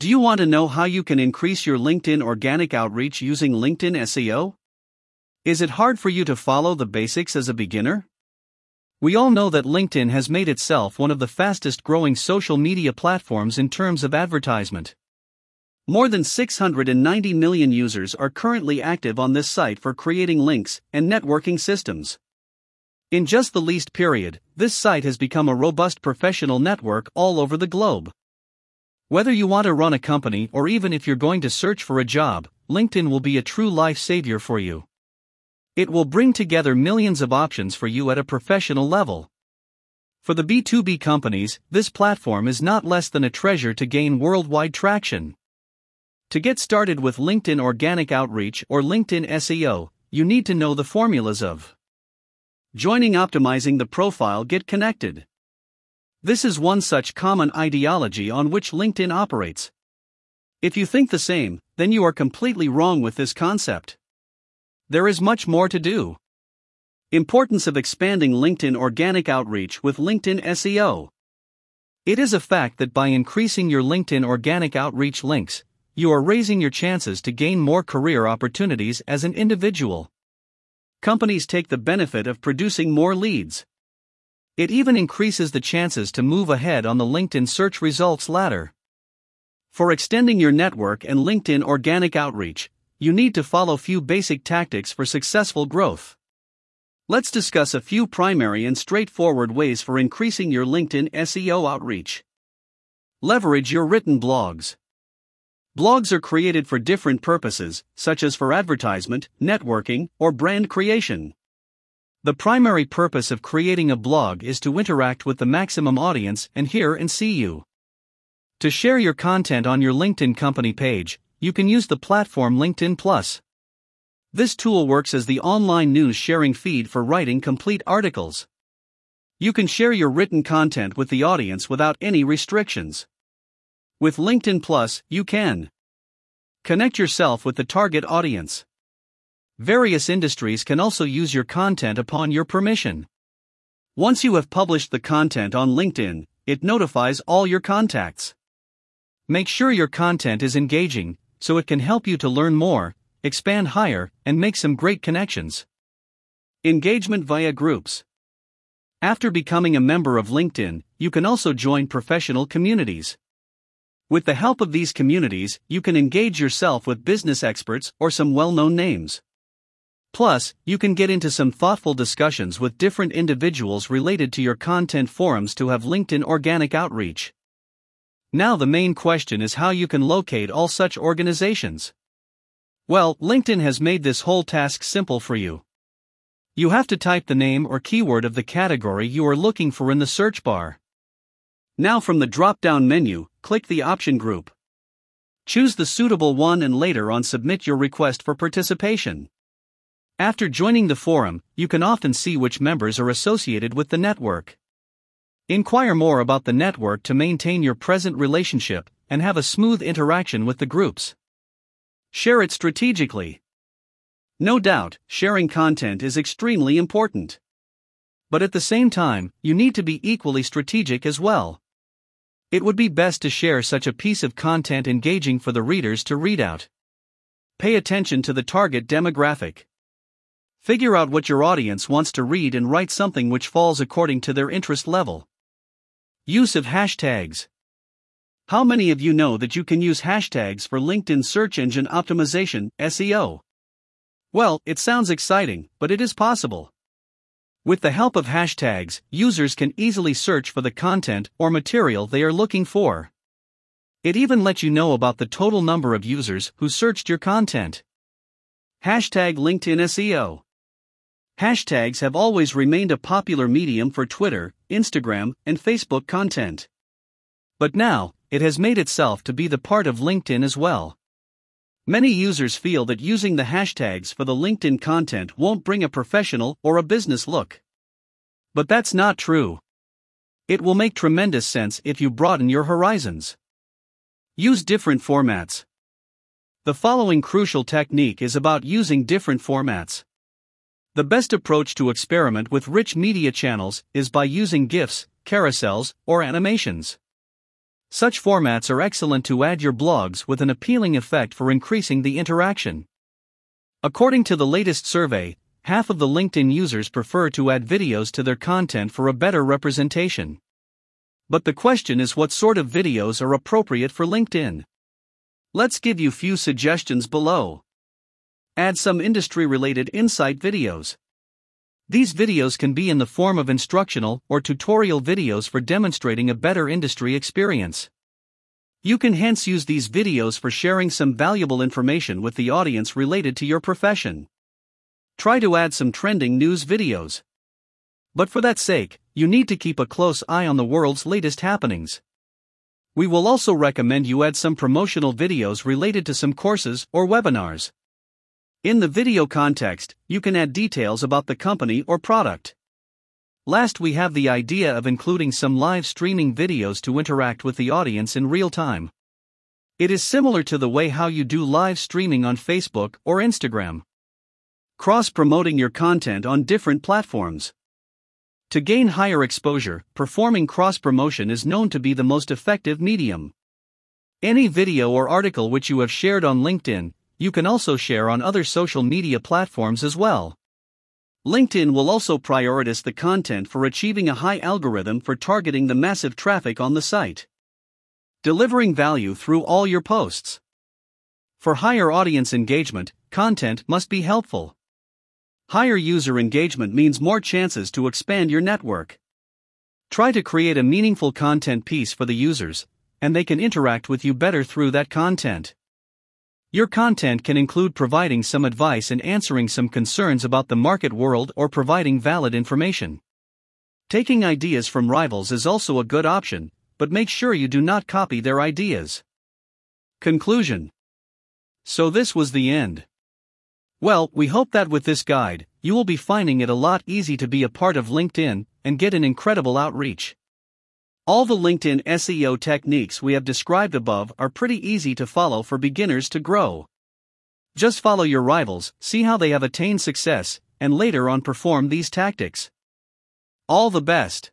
Do you want to know how you can increase your LinkedIn organic outreach using LinkedIn SEO? Is it hard for you to follow the basics as a beginner? We all know that LinkedIn has made itself one of the fastest growing social media platforms in terms of advertisement. More than 690 million users are currently active on this site for creating links and networking systems. In just the least period, this site has become a robust professional network all over the globe. Whether you want to run a company or even if you're going to search for a job, LinkedIn will be a true life saver for you. It will bring together millions of options for you at a professional level. For the B2B companies, this platform is not less than a treasure to gain worldwide traction. To get started with LinkedIn Organic Outreach or LinkedIn SEO, you need to know the formulas of joining, optimizing the profile, get connected. This is one such common ideology on which LinkedIn operates. If you think the same, then you are completely wrong with this concept. There is much more to do. Importance of expanding LinkedIn organic outreach with LinkedIn SEO. It is a fact that by increasing your LinkedIn organic outreach links, you are raising your chances to gain more career opportunities as an individual. Companies take the benefit of producing more leads. It even increases the chances to move ahead on the LinkedIn search results ladder. For extending your network and LinkedIn organic outreach, you need to follow few basic tactics for successful growth. Let's discuss a few primary and straightforward ways for increasing your LinkedIn SEO outreach. Leverage your written blogs. Blogs are created for different purposes, such as for advertisement, networking, or brand creation. The primary purpose of creating a blog is to interact with the maximum audience and hear and see you. To share your content on your LinkedIn company page, you can use the platform LinkedIn Plus. This tool works as the online news sharing feed for writing complete articles. You can share your written content with the audience without any restrictions. With LinkedIn Plus, you can connect yourself with the target audience. Various industries can also use your content upon your permission. Once you have published the content on LinkedIn, it notifies all your contacts. Make sure your content is engaging, so it can help you to learn more, expand higher, and make some great connections. Engagement via groups. After becoming a member of LinkedIn, you can also join professional communities. With the help of these communities, you can engage yourself with business experts or some well-known names. Plus, you can get into some thoughtful discussions with different individuals related to your content forums to have LinkedIn organic outreach. Now the main question is how you can locate all such organizations. Well, LinkedIn has made this whole task simple for you. You have to type the name or keyword of the category you are looking for in the search bar. Now from the drop-down menu, click the option group. Choose the suitable one and later on submit your request for participation. After joining the forum, you can often see which members are associated with the network. Inquire more about the network to maintain your present relationship and have a smooth interaction with the groups. Share it strategically. No doubt, sharing content is extremely important. But at the same time, you need to be equally strategic as well. It would be best to share such a piece of content engaging for the readers to read out. Pay attention to the target demographic. Figure out what your audience wants to read and write something which falls according to their interest level. Use of hashtags. How many of you know that you can use hashtags for LinkedIn search engine optimization, SEO? Well, it sounds exciting, but it is possible. With the help of hashtags, users can easily search for the content or material they are looking for. It even lets you know about the total number of users who searched your content. Hashtag LinkedIn SEO. Hashtags have always remained a popular medium for Twitter, Instagram, and Facebook content. But now, it has made itself to be the part of LinkedIn as well. Many users feel that using the hashtags for the LinkedIn content won't bring a professional or a business look. But that's not true. It will make tremendous sense if you broaden your horizons. Use different formats. The following crucial technique is about using different formats. The best approach to experiment with rich media channels is by using GIFs, carousels, or animations. Such formats are excellent to add your blogs with an appealing effect for increasing the interaction. According to the latest survey, half of the LinkedIn users prefer to add videos to their content for a better representation. But the question is, what sort of videos are appropriate for LinkedIn? Let's give you few suggestions below. Add some industry-related insight videos. These videos can be in the form of instructional or tutorial videos for demonstrating a better industry experience. You can hence use these videos for sharing some valuable information with the audience related to your profession. Try to add some trending news videos. But for that sake, you need to keep a close eye on the world's latest happenings. We will also recommend you add some promotional videos related to some courses or webinars. In the video context, you can add details about the company or product. Last, we have the idea of including some live streaming videos to interact with the audience in real time. It is similar to the way how you do live streaming on Facebook or Instagram. Cross-promoting your content on different platforms. To gain higher exposure, performing cross-promotion is known to be the most effective medium. Any video or article which you have shared on LinkedIn, you can also share on other social media platforms as well. LinkedIn will also prioritize the content for achieving a high algorithm for targeting the massive traffic on the site. Delivering value through all your posts. For higher audience engagement, content must be helpful. Higher user engagement means more chances to expand your network. Try to create a meaningful content piece for the users, and they can interact with you better through that content. Your content can include providing some advice and answering some concerns about the market world or providing valid information. Taking ideas from rivals is also a good option, but make sure you do not copy their ideas. Conclusion. So this was the end. Well, we hope that with this guide, you will be finding it a lot easy to be a part of LinkedIn and get an incredible outreach. All the LinkedIn SEO techniques we have described above are pretty easy to follow for beginners to grow. Just follow your rivals, see how they have attained success, and later on perform these tactics. All the best.